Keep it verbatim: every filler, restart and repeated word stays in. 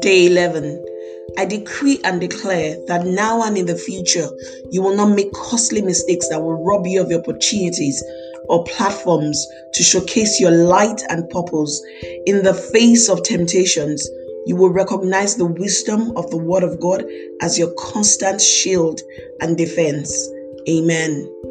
Day eleven. I decree and declare that now and in the future, you will not make costly mistakes that will rob you of your opportunities or platforms to showcase your light and purpose. In the face of temptations, you will recognize the wisdom of the Word of God as your constant shield and defense. Amen.